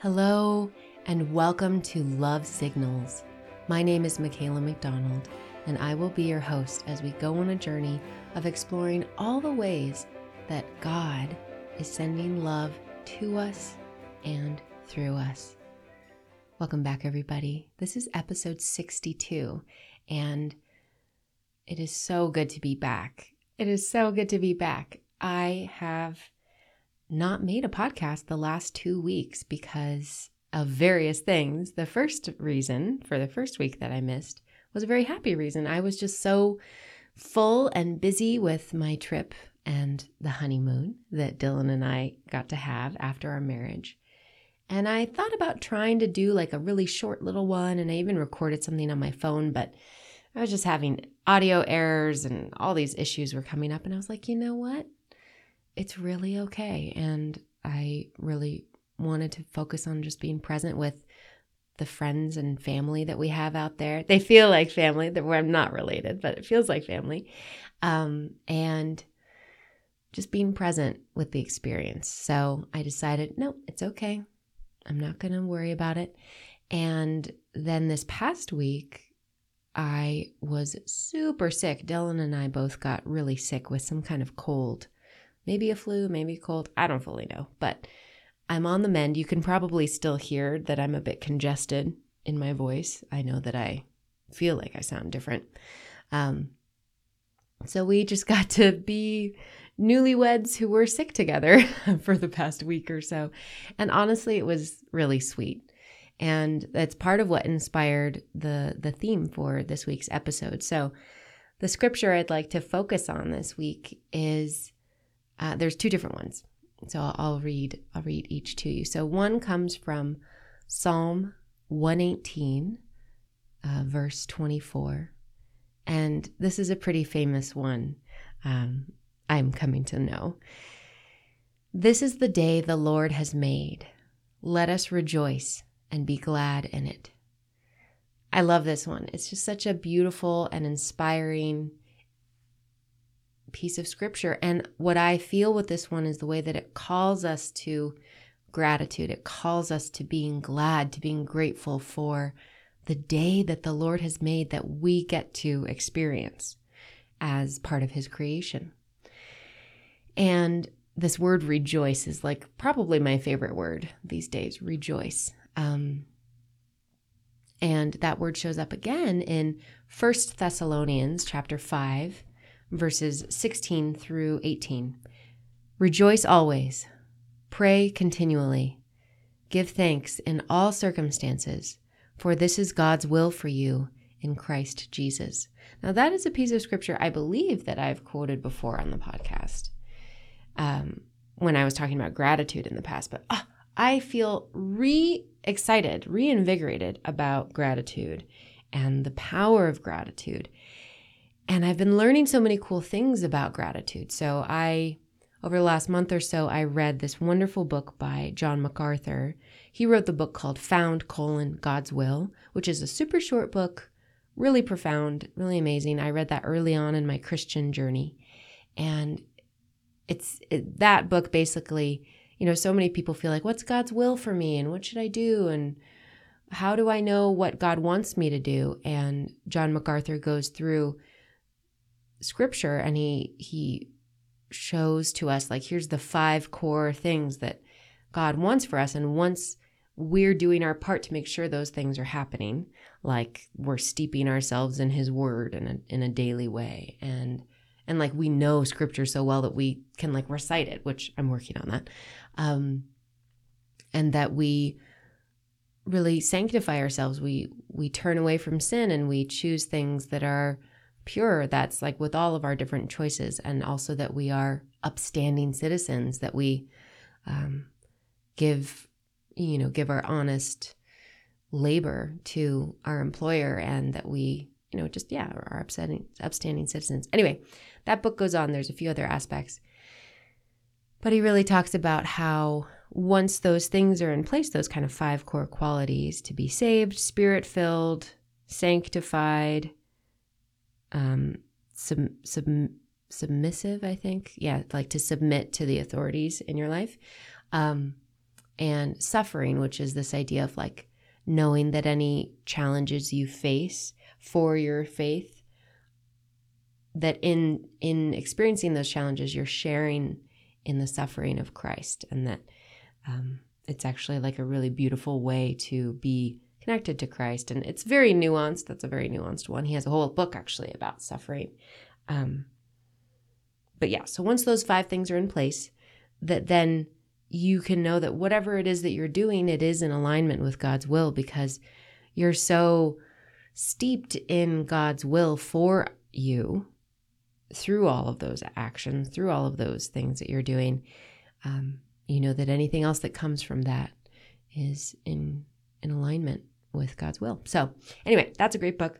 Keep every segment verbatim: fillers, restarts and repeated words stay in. Hello, and welcome to Love Signals. My name is Michaela McDonald, and I will be your host as we go on a journey of exploring all the ways that God is sending love to us and through us. Welcome back, everybody. This is episode sixty-two, and it is so good to be back. It is so good to be back. I have not made a podcast the last two weeks because of various things. The first reason for the first week that I missed was a very happy reason. I was just so full and busy with my trip and the honeymoon that Dylan and I got to have after our marriage. And I thought about trying to do like a really short little one, and I even recorded something on my phone, but I was just having audio errors and all these issues were coming up, and I was like, you know what? It's really okay. And I really wanted to focus on just being present with the friends and family that we have out there. They feel like family, that we're not related, but it feels like family. Um, and just being present with the experience. So I decided, no, it's okay. I'm not going to worry about it. And then this past week, I was super sick. Dylan and I both got really sick with some kind of cold. Maybe a flu, maybe cold. I don't fully know, but I'm on the mend. You can probably still hear that I'm a bit congested in my voice. I know that I feel like I sound different. Um, so we just got to be newlyweds who were sick together for the past week or so. And honestly, it was really sweet. And that's part of what inspired the, the theme for this week's episode. So the scripture I'd like to focus on this week is Uh, there's two different ones, so I'll, I'll read I'll read each to you. So one comes from Psalm one eighteen, uh, verse twenty-four, and this is a pretty famous one. Um, I'm coming to know. This is the day the Lord has made. Let us rejoice and be glad in it. I love this one. It's just such a beautiful and inspiring piece of scripture. And what I feel with this one is the way that it calls us to gratitude. It calls us to being glad, to being grateful for the day that the Lord has made that we get to experience as part of his creation. And this word rejoice is like probably my favorite word these days, rejoice. Um, and that word shows up again in First Thessalonians chapter five, verses sixteen through eighteen. Rejoice always, pray continually, give thanks in all circumstances, for this is God's will for you in Christ Jesus. Now that is a piece of scripture I believe that I've quoted before on the podcast um, when I was talking about gratitude in the past, but oh, I feel re-excited, reinvigorated about gratitude and the power of gratitude. And I've been learning so many cool things about gratitude. So I, over the last month or so, I read this wonderful book by John MacArthur. He wrote the book called Found, colon, God's Will, which is a super short book, really profound, really amazing. I read that early on in my Christian journey. And it's it, that book basically, you know, so many people feel like, what's God's will for me? And what should I do? And how do I know what God wants me to do? And John MacArthur goes through scripture and he he shows to us, like, here's the five core things that God wants for us, and once we're doing our part to make sure those things are happening, like we're steeping ourselves in his word in a, in a daily way, and and like we know scripture so well that we can like recite it, which I'm working on that, um and that we really sanctify ourselves, we we turn away from sin and we choose things that are pure. That's like with all of our different choices, and also that we are upstanding citizens, that we um, give, you know, give our honest labor to our employer, and that we, you know, just, yeah, are upstanding, upstanding citizens. Anyway, that book goes on. There's a few other aspects, but he really talks about how once those things are in place, those kind of five core qualities, to be saved, spirit-filled, sanctified, Um, sub, sub, submissive, I think. Yeah, like to submit to the authorities in your life. Um, and suffering, which is this idea of like knowing that any challenges you face for your faith, that in in experiencing those challenges, you're sharing in the suffering of Christ, and that um, it's actually like a really beautiful way to be connected to Christ. And it's very nuanced. That's a very nuanced one. He has a whole book actually about suffering. Um, but yeah, so once those five things are in place, that then you can know that whatever it is that you're doing, it is in alignment with God's will, because you're so steeped in God's will for you through all of those actions, through all of those things that you're doing. Um, you know that anything else that comes from that is in in alignment with God's will. So anyway, that's a great book.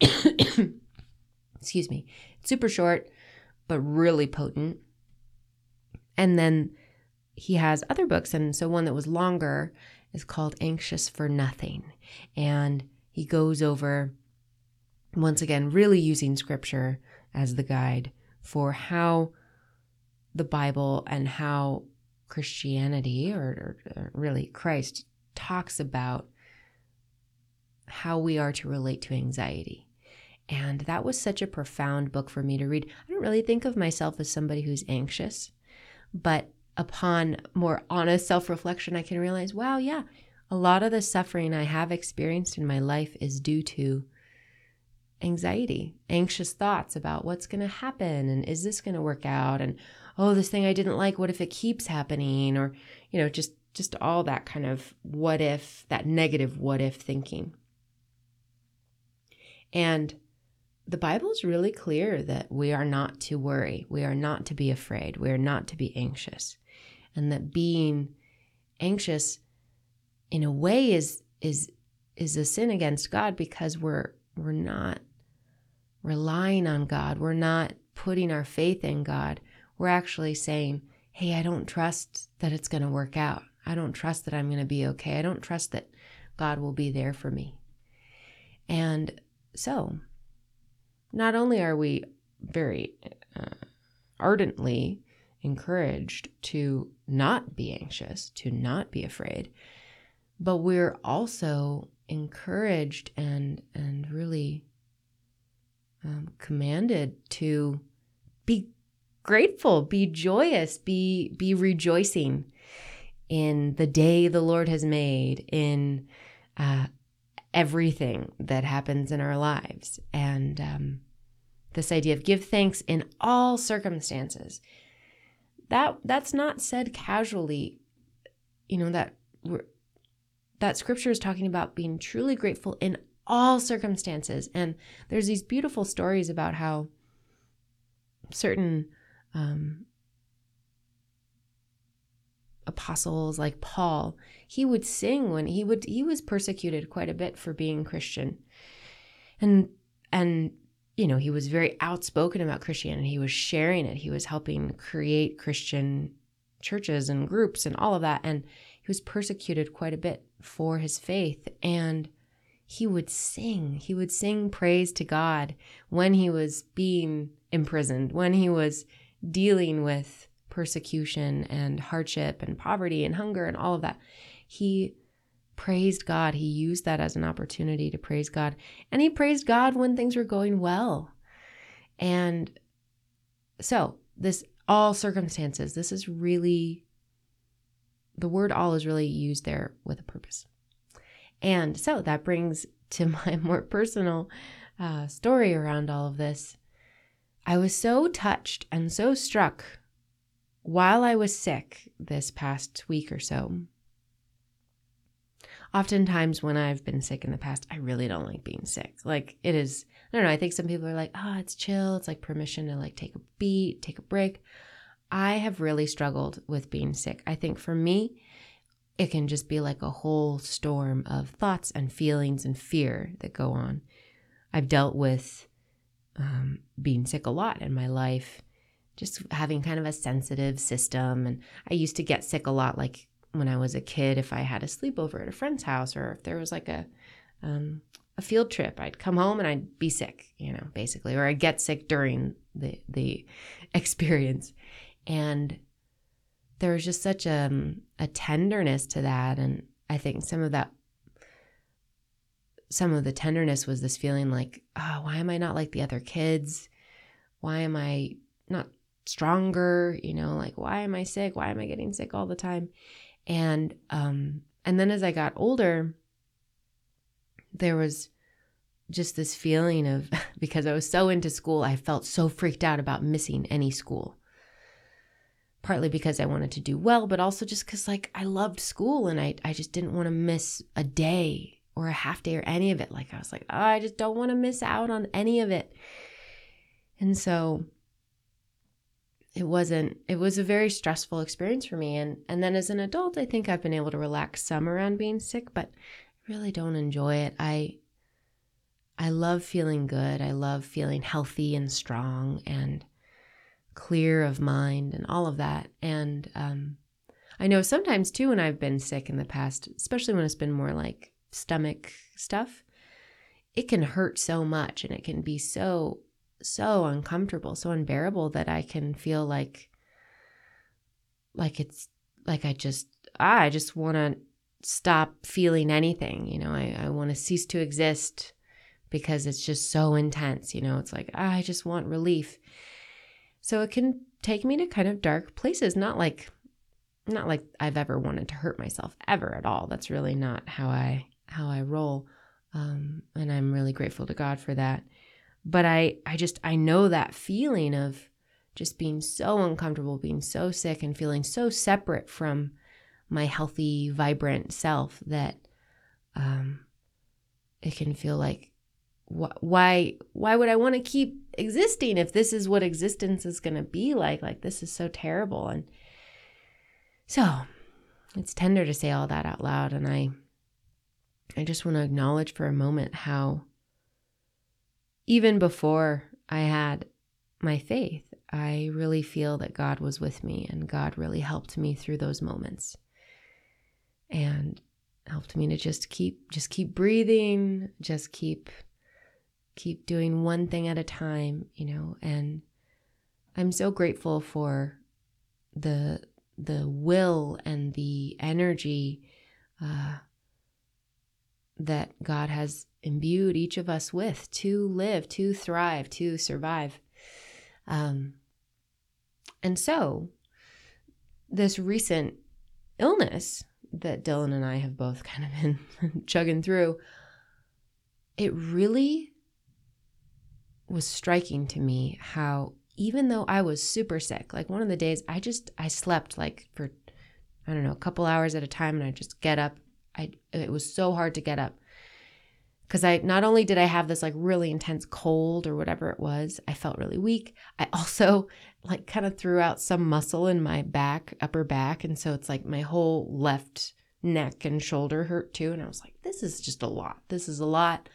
Excuse me. It's super short, but really potent. And then he has other books. And so one that was longer is called Anxious for Nothing. And he goes over, once again, really using scripture as the guide for how the Bible and how Christianity, or, or really Christ, talks about how we are to relate to anxiety. And that was such a profound book for me to read. I don't really think of myself as somebody who's anxious, but upon more honest self-reflection, I can realize, wow, yeah, a lot of the suffering I have experienced in my life is due to anxiety, anxious thoughts about what's going to happen, and is this going to work out, and oh, this thing I didn't like, what if it keeps happening, or, you know, just Just all that kind of what if, that negative what if thinking. And the Bible is really clear that we are not to worry. We are not to be afraid. We are not to be anxious. And that being anxious in a way is is is a sin against God, because we're we're not relying on God. We're not putting our faith in God. We're actually saying, hey, I don't trust that it's going to work out. I don't trust that I'm going to be okay. I don't trust that God will be there for me. And so not only are we very uh, ardently encouraged to not be anxious, to not be afraid, but we're also encouraged and, and really um, commanded to be grateful, be joyous, be, be rejoicing in the day the Lord has made, in uh, everything that happens in our lives. And um, this idea of give thanks in all circumstances, that that's not said casually. You know, that we're, that scripture is talking about being truly grateful in all circumstances. And there's these beautiful stories about how certain um apostles like Paul, he would sing when he would, he was persecuted quite a bit for being Christian. And, and, you know, he was very outspoken about Christianity. He was sharing it. He was helping create Christian churches and groups and all of that. And he was persecuted quite a bit for his faith. And he would sing, he would sing praise to God when he was being imprisoned, when he was dealing with persecution and hardship and poverty and hunger and all of that. He praised God. He used that as an opportunity to praise God. And he praised God when things were going well. And so this all circumstances, this is really, the word all is really used there with a purpose. And so that brings to my more personal uh, story around all of this. I was so touched and so struck while I was sick this past week or so. Oftentimes when I've been sick in the past, I really don't like being sick. Like it is, I don't know, I think some people are like, oh, it's chill. It's like permission to like take a beat, take a break. I have really struggled with being sick. I think for me, it can just be like a whole storm of thoughts and feelings and fear that go on. I've dealt with um, being sick a lot in my life, just having kind of a sensitive system. And I used to get sick a lot, like when I was a kid, if I had a sleepover at a friend's house, or if there was like a um, a field trip, I'd come home and I'd be sick, you know, basically, or I'd get sick during the the experience. And there was just such a, a tenderness to that. And I think some of that, some of the tenderness was this feeling like, oh, why am I not like the other kids? Why am I not stronger? You know, like, why am I sick? Why am I getting sick all the time? And, um, and then as I got older, there was just this feeling of, because I was so into school, I felt so freaked out about missing any school. Partly because I wanted to do well, but also just because, like, I loved school and I, I just didn't want to miss a day or a half day or any of it. Like, I was like, oh, I just don't want to miss out on any of it. And so it wasn't, it was a very stressful experience for me. And, and then as an adult, I think I've been able to relax some around being sick, but I really don't enjoy it. I, I love feeling good. I love feeling healthy and strong and clear of mind and all of that. And um, I know sometimes too, when I've been sick in the past, especially when it's been more like stomach stuff, it can hurt so much and it can be so, so uncomfortable, so unbearable that I can feel like, like it's like, I just, ah, I just want to stop feeling anything. You know, I, I want to cease to exist because it's just so intense. You know, it's like, ah, I just want relief. So it can take me to kind of dark places, not like, not like I've ever wanted to hurt myself ever at all. That's really not how I, how I roll. Um, and I'm really grateful to God for that. But I, I just, I know that feeling of just being so uncomfortable, being so sick and feeling so separate from my healthy, vibrant self that um, it can feel like, wh- why, why would I want to keep existing if this is what existence is going to be like? Like, this is so terrible. And so it's tender to say all that out loud. And I, I just want to acknowledge for a moment how, even before I had my faith, I really feel that God was with me and God really helped me through those moments and helped me to just keep, just keep breathing, just keep, keep doing one thing at a time, you know, and I'm so grateful for the, the will and the energy uh, that God has imbued each of us with to live, to thrive, to survive. Um, and so this recent illness that Dylan and I have both kind of been chugging through, it really was striking to me how, even though I was super sick, like one of the days I just, I slept like for, I don't know, a couple hours at a time, and I just get up. I, it was so hard to get up. Because I not only did I have this like really intense cold or whatever it was, I felt really weak. I also like kind of threw out some muscle in my back, upper back. And so it's like my whole left neck and shoulder hurt too. And I was like, this is just a lot. This is a lot.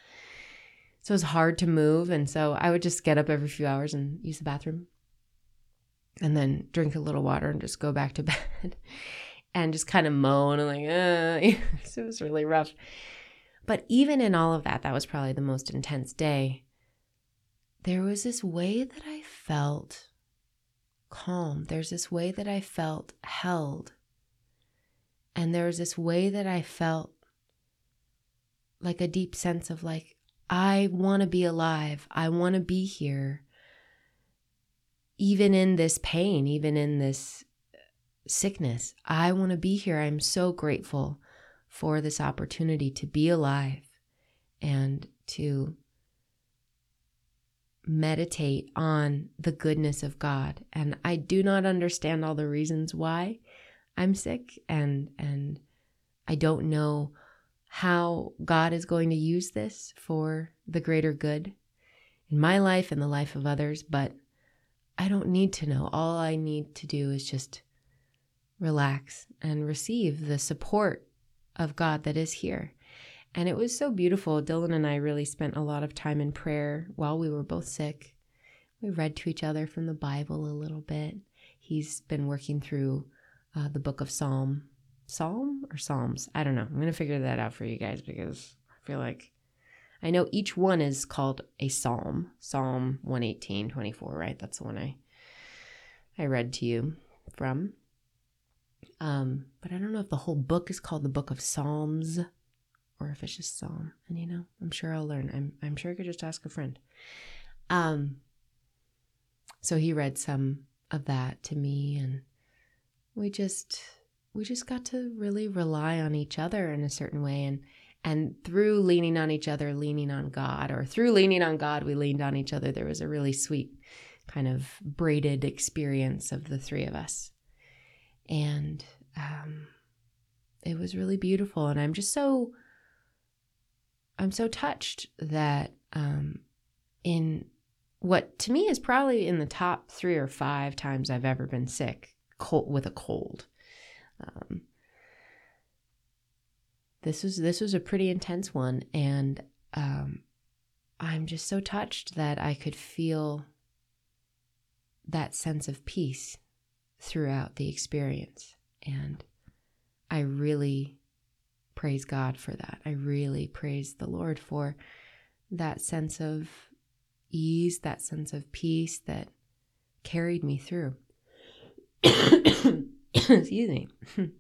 So it was hard to move. And so I would just get up every few hours and use the bathroom and then drink a little water and just go back to bed and just kind of moan and like, uh, so it was really rough. But even in all of that, that was probably the most intense day. There was this way that I felt calm. There's this way that I felt held. And there was this way that I felt like a deep sense of like, I want to be alive. I want to be here. Even in this pain, even in this sickness, I want to be here. I'm so grateful for this opportunity to be alive and to meditate on the goodness of God. And I do not understand all the reasons why I'm sick, and and I don't know how God is going to use this for the greater good in my life and the life of others, but I don't need to know. All I need to do is just relax and receive the support of God that is here. And it was so beautiful. Dylan and I really spent a lot of time in prayer while we were both sick. We read to each other from the Bible a little bit. He's been working through uh, the book of Psalm. Psalm or Psalms? I don't know. I'm going to figure that out for you guys, because I feel like I know each one is called a psalm. Psalm one eighteen, twenty-four, right? That's the one I I read to you from. Um, but I don't know if the whole book is called the Book of Psalms or if it's just Psalm. And, you know, I'm sure I'll learn. I'm, I'm sure I could just ask a friend. Um, so he read some of that to me, and we just, we just got to really rely on each other in a certain way. And, and through leaning on each other, leaning on God, or through leaning on God, we leaned on each other. There was a really sweet kind of braided experience of the three of us. And um, it was really beautiful. And I'm just so, I'm so touched that um, in what to me is probably in the top three or five times I've ever been sick cold, with a cold. Um, this was, this was a pretty intense one. And um, I'm just so touched that I could feel that sense of peace throughout the experience. And I really praise God for that. I really praise the Lord for that sense of ease, that sense of peace that carried me through. Excuse me.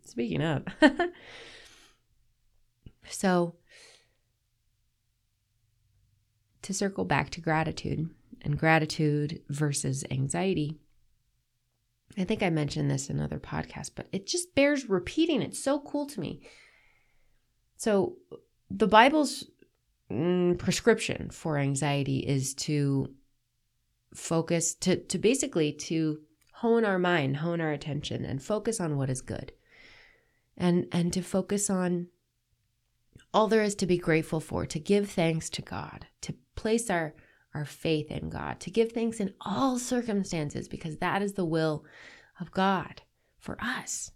Speaking of. So, to circle back to gratitude and gratitude versus anxiety, I think I mentioned this in other podcasts, but it just bears repeating. It's so cool to me. So the Bible's prescription for anxiety is to focus, to, to basically to hone our mind, hone our attention, and focus on what is good. And, and to focus on all there is to be grateful for, to give thanks to God, to place our our faith in God, to give thanks in all circumstances, because that is the will of God for us.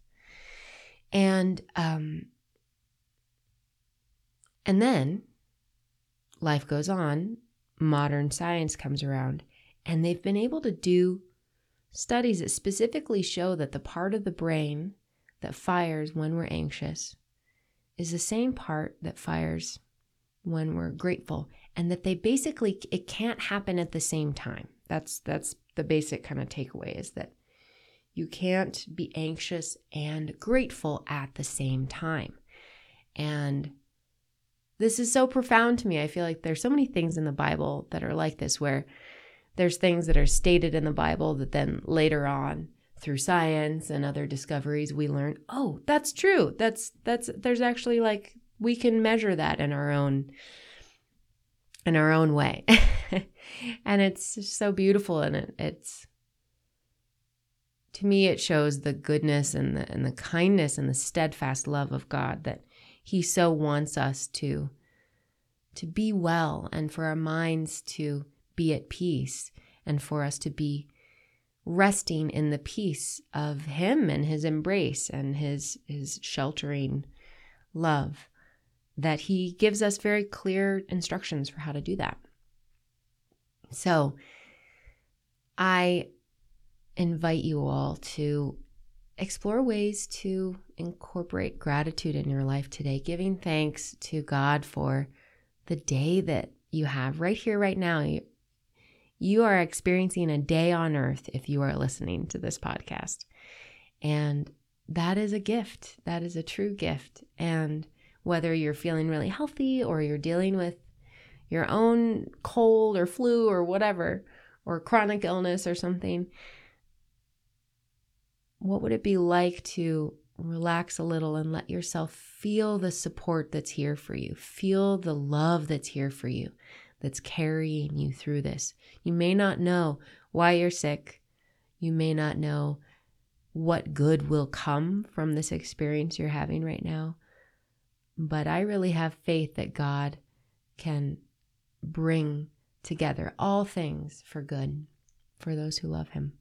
And, um, and then life goes on, modern science comes around, and they've been able to do studies that specifically show that the part of the brain that fires when we're anxious is the same part that fires when we're grateful, and that they basically, it can't happen at the same time. That's that's the basic kind of takeaway, is that you can't be anxious and grateful at the same time. And this is so profound to me. I feel like there's so many things in the Bible that are like this, where there's things that are stated in the Bible that then later on through science and other discoveries we learn, oh, that's true. That's that's there's actually like we can measure that in our own in our own way. And it's so beautiful, and it, it's to me it shows the goodness and the and the kindness and the steadfast love of God, that he so wants us to to be well, and for our minds to be at peace, and for us to be resting in the peace of him and his embrace and his his sheltering love, that he gives us very clear instructions for how to do that. So I invite you all to explore ways to incorporate gratitude in your life today, giving thanks to God for the day that you have right here, right now. You, you are experiencing a day on earth if you are listening to this podcast. And that is a gift. That is a true gift. And whether you're feeling really healthy or you're dealing with your own cold or flu or whatever, or chronic illness or something, what would it be like to relax a little and let yourself feel the support that's here for you? Feel the love that's here for you, that's carrying you through this. You may not know why you're sick. You may not know what good will come from this experience you're having right now. But I really have faith that God can bring together all things for good for those who love him.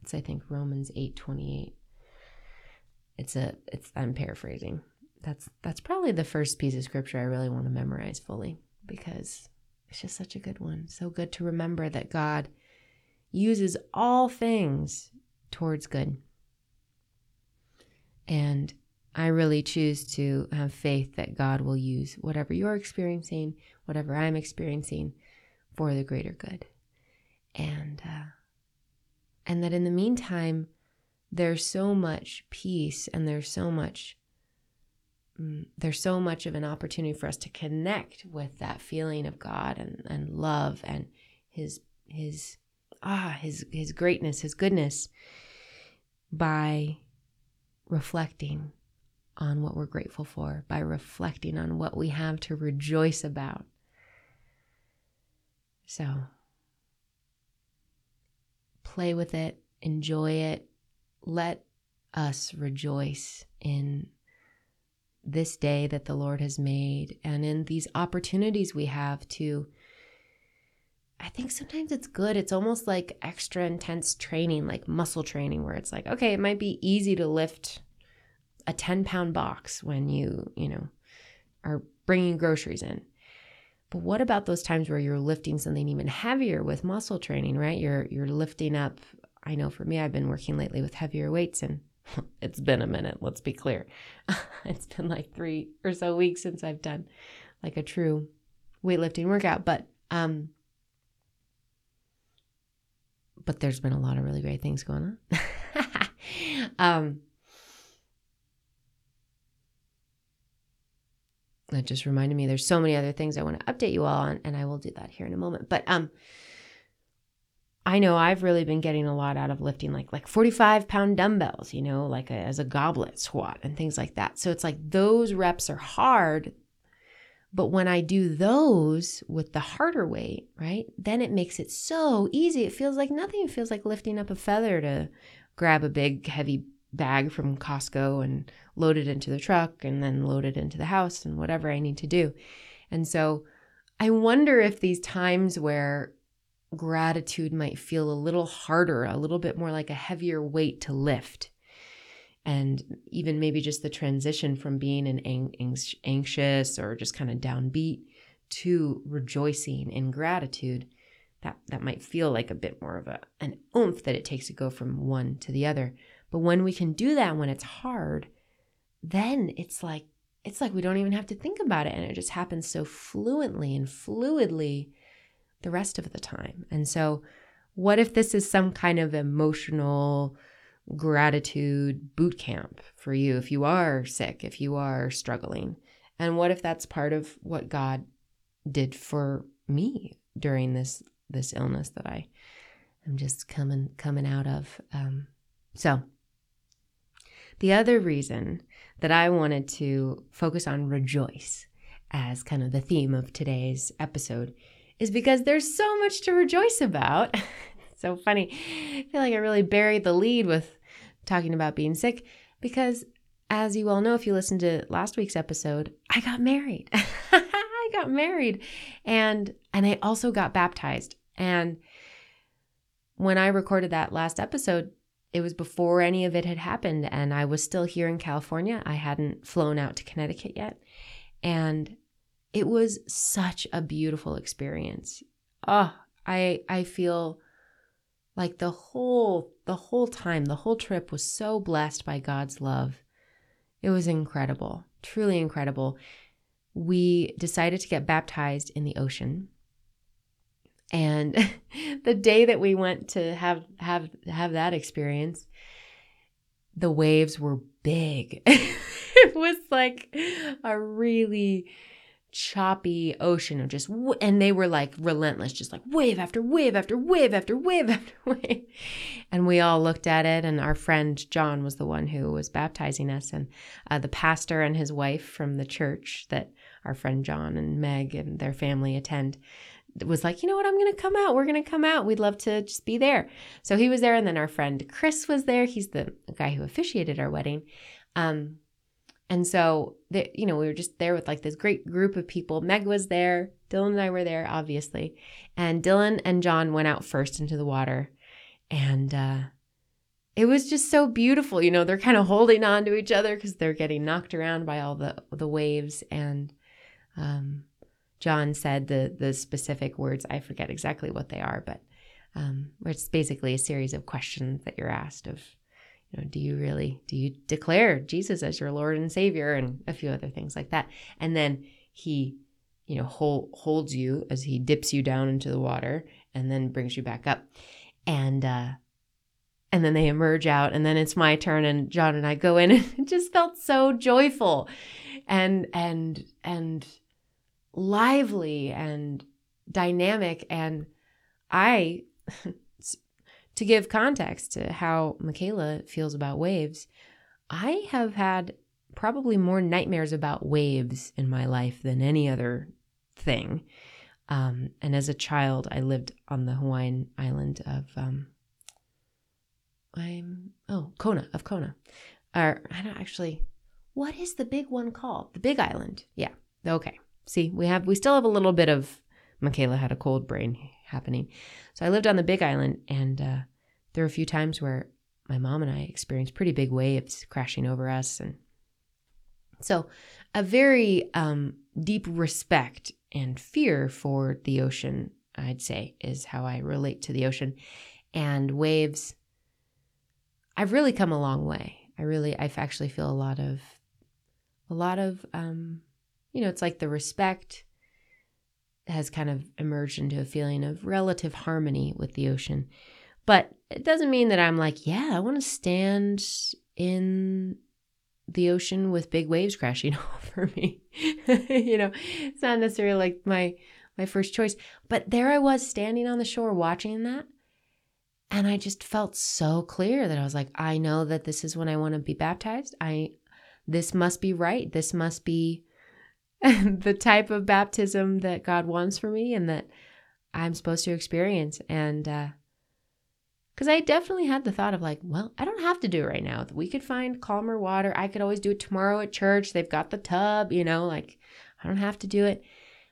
That's, I think, Romans eight twenty-eight. It's a, it's, I'm paraphrasing. That's, that's probably the first piece of scripture I really want to memorize fully, because it's just such a good one. So good to remember that God uses all things towards good. And I really choose to have faith that God will use whatever you're experiencing, whatever I'm experiencing, for the greater good. And uh, and that in the meantime, there's so much peace, and there's so much, there's so much of an opportunity for us to connect with that feeling of God and, and love and his, his, ah, his, his greatness, his goodness, by reflecting on what we're grateful for, by reflecting on what we have to rejoice about. So play with it, enjoy it. Let us rejoice in this day that the Lord has made, and in these opportunities we have to. I think sometimes it's good. It's almost like extra intense training, like muscle training, where it's like, okay, it might be easy to lift a ten pound box when you, you know, are bringing groceries in. But what about those times where you're lifting something even heavier with muscle training, right? You're, you're lifting up. I know for me, I've been working lately with heavier weights, and it's been a minute. Let's be clear. It's been like three or so weeks since I've done like a true weightlifting workout, but, um, but there's been a lot of really great things going on. um, That just reminded me there's so many other things I want to update you all on, and I will do that here in a moment. But um, I know I've really been getting a lot out of lifting like like forty-five pound dumbbells, you know, like a, as a goblet squat and things like that. So it's like those reps are hard, but when I do those with the harder weight, right, then it makes it so easy. It feels like nothing. It feels like lifting up a feather to grab a big heavy bag from Costco and load it into the truck and then load it into the house and whatever I need to do. And so I wonder if these times where gratitude might feel a little harder, a little bit more like a heavier weight to lift, and even maybe just the transition from being an ang- anxious or just kind of downbeat to rejoicing in gratitude, that, that might feel like a bit more of a, an oomph that it takes to go from one to the other. But when we can do that, when it's hard, then it's like, it's like we don't even have to think about it. And it just happens so fluently and fluidly the rest of the time. And so what if this is some kind of emotional gratitude boot camp for you, if you are sick, if you are struggling? And what if that's part of what God did for me during this, this illness that I am just coming, coming out of? Um, so the other reason that I wanted to focus on rejoice as kind of the theme of today's episode is because there's so much to rejoice about. So funny. I feel like I really buried the lead with talking about being sick because, as you all know, if you listened to last week's episode, I got married. I got married and and I also got baptized. And when I recorded that last episode, it was before any of it had happened, and I was still here in California. I hadn't flown out to Connecticut yet, and it was such a beautiful experience. Oh, I I feel like the whole the whole time, the whole trip was so blessed by God's love. It was incredible, truly incredible. We decided to get baptized in the ocean. And the day that we went to have have have that experience, the waves were big. It was like a really choppy ocean of just, and they were like relentless, just like wave after wave after wave after wave after wave. And we all looked at it, and our friend John was the one who was baptizing us, and uh, the pastor and his wife from the church that our friend John and Meg and their family attend was like, you know what, I'm going to come out. We're going to come out. We'd love to just be there. So he was there. And then our friend Chris was there. He's the guy who officiated our wedding. Um, and so, the, you know, we were just there with like this great group of people. Meg was there. Dylan and I were there, obviously. And Dylan and John went out first into the water. And uh, it was just so beautiful. You know, they're kind of holding on to each other because they're getting knocked around by all the, the waves. And, um, John said the the specific words. I forget exactly what they are, but um, it's basically a series of questions that you're asked of, you know, do you really, do you declare Jesus as your Lord and Savior, and a few other things like that. And then he, you know, hold, holds you as he dips you down into the water and then brings you back up. And uh, and then they emerge out, and then it's my turn, and John and I go in, and it just felt so joyful and and and lively and dynamic. And I, to give context to how Michaela feels about waves, I have had probably more nightmares about waves in my life than any other thing. Um, and as a child, I lived on the Hawaiian island of, um, I'm, oh, Kona, of Kona. Or I don't actually, what is the big one called? The Big Island. Yeah. Okay. See, we have, we still have a little bit of, Michaela had a cold brain happening. So I lived on the Big Island, and uh, there were a few times where my mom and I experienced pretty big waves crashing over us. And so a very um, deep respect and fear for the ocean, I'd say, is how I relate to the ocean. And waves, I've really come a long way. I really, I actually feel a lot of, a lot of, um, you know, it's like the respect has kind of emerged into a feeling of relative harmony with the ocean. But it doesn't mean that I'm like, yeah, I want to stand in the ocean with big waves crashing over me. You know, it's not necessarily like my my first choice. But there I was standing on the shore watching that. And I just felt so clear that I was like, I know that this is when I want to be baptized. I, this must be right. This must be the type of baptism that God wants for me and that I'm supposed to experience. And, uh, because I definitely had the thought of like, well, I don't have to do it right now. We could find calmer water. I could always do it tomorrow at church. They've got the tub, you know, like I don't have to do it.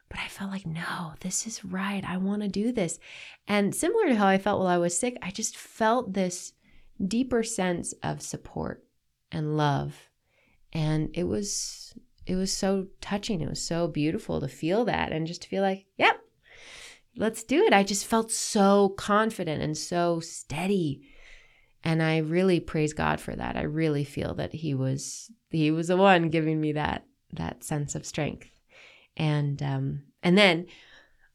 But I felt like, no, this is right. I want to do this. And similar to how I felt while I was sick, I just felt this deeper sense of support and love. And it was, it was so touching. It was so beautiful to feel that and just to feel like, yep. Let's do it. I just felt so confident and so steady. And I really praise God for that. I really feel that he was, he was the one giving me that, that sense of strength. And, um, and then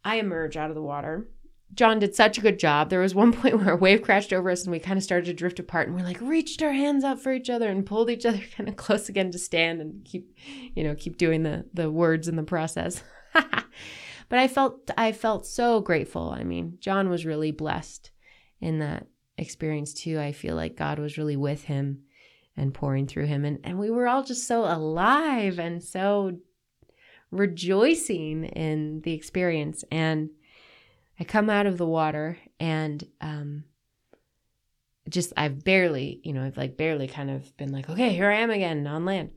I emerge out of the water. John did such a good job. There was one point where a wave crashed over us and we kind of started to drift apart, and we're like, reached our hands out for each other and pulled each other kind of close again to stand and keep, you know, keep doing the, the words in the process. But I felt I felt so grateful. I mean, John was really blessed in that experience too. I feel like God was really with him and pouring through him. And, and we were all just so alive and so rejoicing in the experience. And I come out of the water and um, just I've barely, you know, I've like barely kind of been like, okay, here I am again on land.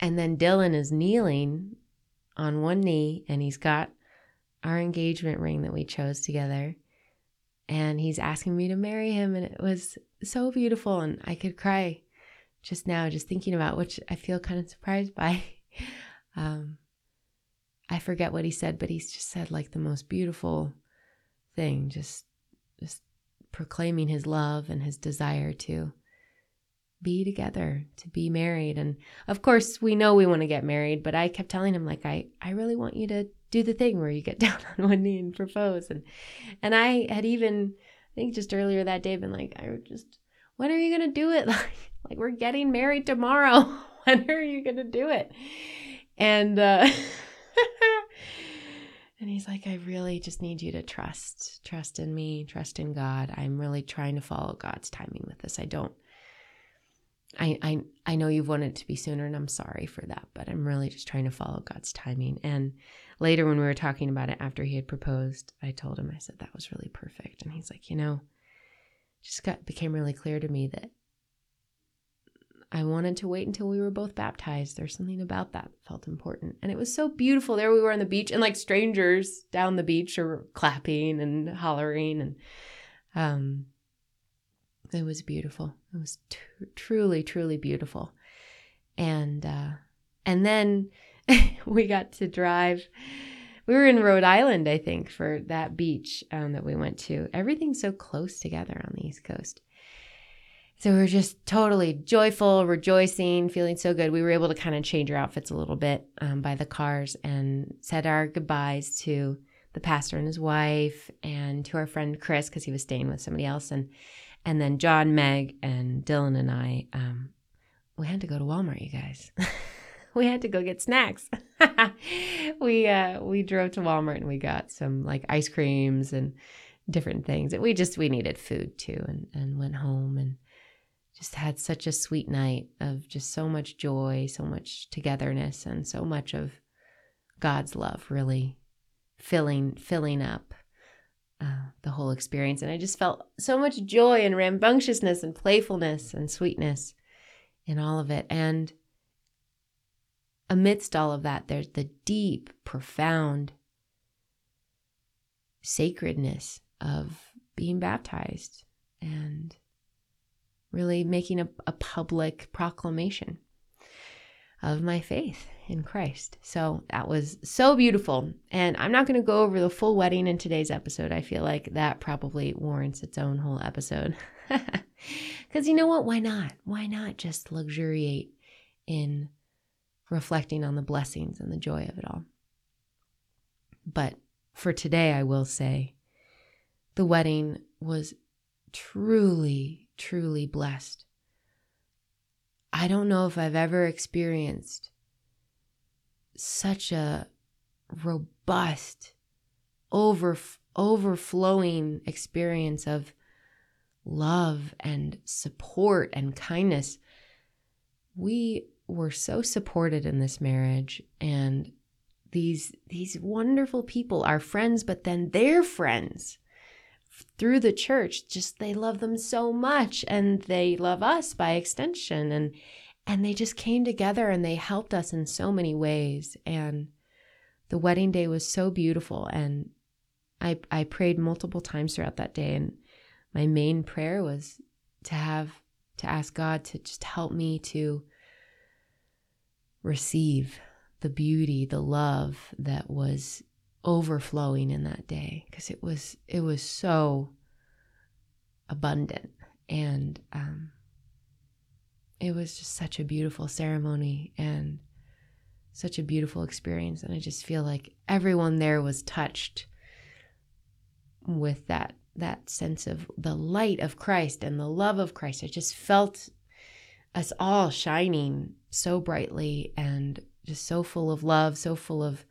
And then Dylan is kneeling on one knee, and he's got our engagement ring that we chose together, and he's asking me to marry him, and it was so beautiful, and I could cry just now just thinking about, which I feel kind of surprised by. um, I forget what he said, but he's just said like the most beautiful thing, just just proclaiming his love and his desire to be together, to be married. And of course we know we want to get married, but I kept telling him like, I, I really want you to do the thing where you get down on one knee and propose. And, and I had even, I think just earlier that day been like, I would just, when are you going to do it? Like, like we're getting married tomorrow. When are you going to do it? And, uh, and he's like, I really just need you to trust, trust in me, trust in God. I'm really trying to follow God's timing with this. I don't, I, I I know you've wanted it to be sooner, and I'm sorry for that, but I'm really just trying to follow God's timing. And later when we were talking about it after he had proposed, I told him, I said, that was really perfect. And he's like, you know, just got became really clear to me that I wanted to wait until we were both baptized. There's something about that that felt important. And it was so beautiful. There we were on the beach, and like strangers down the beach are clapping and hollering, and um it was beautiful. It was t- truly, truly beautiful. And uh, and then we got to drive. We were in Rhode Island, I think, for that beach um, that we went to. Everything's so close together on the East Coast. So we were just totally joyful, rejoicing, feeling so good. We were able to kind of change our outfits a little bit um, by the cars and said our goodbyes to the pastor and his wife and to our friend Chris, because he was staying with somebody else. And And then John, Meg, and Dylan and I, um, we had to go to Walmart, you guys. We had to go get snacks. we uh, we drove to Walmart and we got some like ice creams and different things. And we just, we needed food too, and, and went home and just had such a sweet night of just so much joy, so much togetherness, and so much of God's love really filling, filling up uh, the whole experience. And I just felt so much joy and rambunctiousness and playfulness and sweetness in all of it. And amidst all of that, there's the deep, profound sacredness of being baptized and really making a, a public proclamation of my faith in Christ. So that was so beautiful. And I'm not going to go over the full wedding in today's episode. I feel like that probably warrants its own whole episode. Because you know what? Why not? Why not just luxuriate in reflecting on the blessings and the joy of it all? But for today, I will say the wedding was truly, truly blessed. I don't know if I've ever experienced such a robust, over, overflowing experience of love and support and kindness. We were so supported in this marriage, and these these wonderful people, our friends, but then their friends through the church, just they love them so much, and they love us by extension, and and they just came together and they helped us in so many ways. And the wedding day was so beautiful, and I I prayed multiple times throughout that day, and my main prayer was to have to ask God to just help me to receive the beauty, the love that was overflowing in that day, because it was it was so abundant, and um, it was just such a beautiful ceremony and such a beautiful experience. And I just feel like everyone there was touched with that that sense of the light of Christ and the love of Christ. I just felt us all shining so brightly and just so full of love, so full of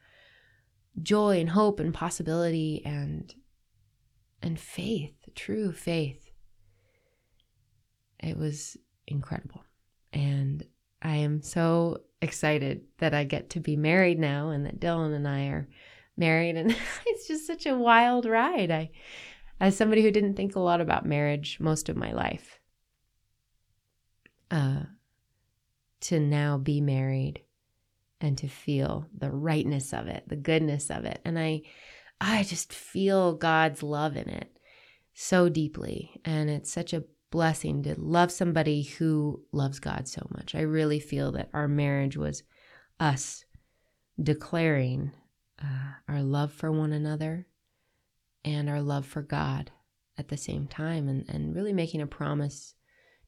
joy and hope and possibility and and faith, true faith. It was incredible. And I am so excited that I get to be married now and that Dylan and I are married. And it's just such a wild ride. I, as somebody who didn't think a lot about marriage most of my life, uh, to now be married and to feel the rightness of it, the goodness of it. And I I just feel God's love in it so deeply. And it's such a blessing to love somebody who loves God so much. I really feel that our marriage was us declaring uh, our love for one another and our love for God at the same time, and, and really making a promise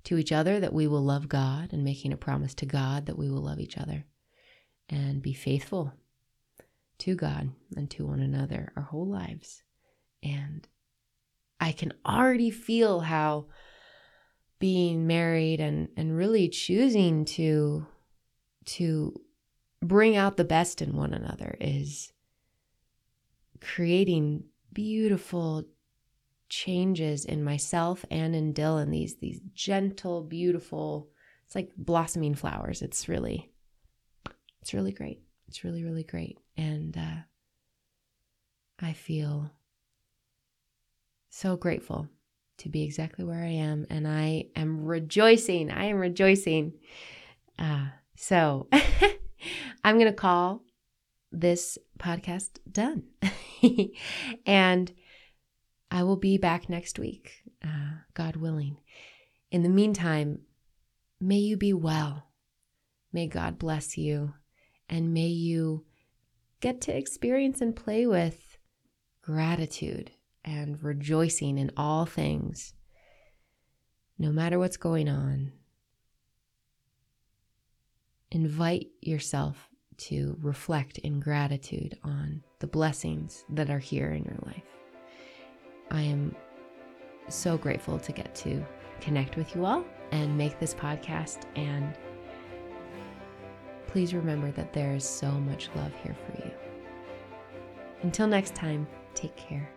to each other that we will love God, and making a promise to God that we will love each other and be faithful to God and to one another our whole lives. And I can already feel how being married and, and really choosing to, to bring out the best in one another is creating beautiful changes in myself and in Dylan. These, these gentle, beautiful, it's like blossoming flowers. It's really... It's really great. It's really, really great. And uh, I feel so grateful to be exactly where I am. And I am rejoicing. I am rejoicing. Uh, so I'm going to call this podcast done. And I will be back next week, uh, God willing. In the meantime, may you be well. May God bless you. And may you get to experience and play with gratitude and rejoicing in all things, no matter what's going on. Invite yourself to reflect in gratitude on the blessings that are here in your life. I am so grateful to get to connect with you all and make this podcast. And please remember that there is so much love here for you. Until next time, take care.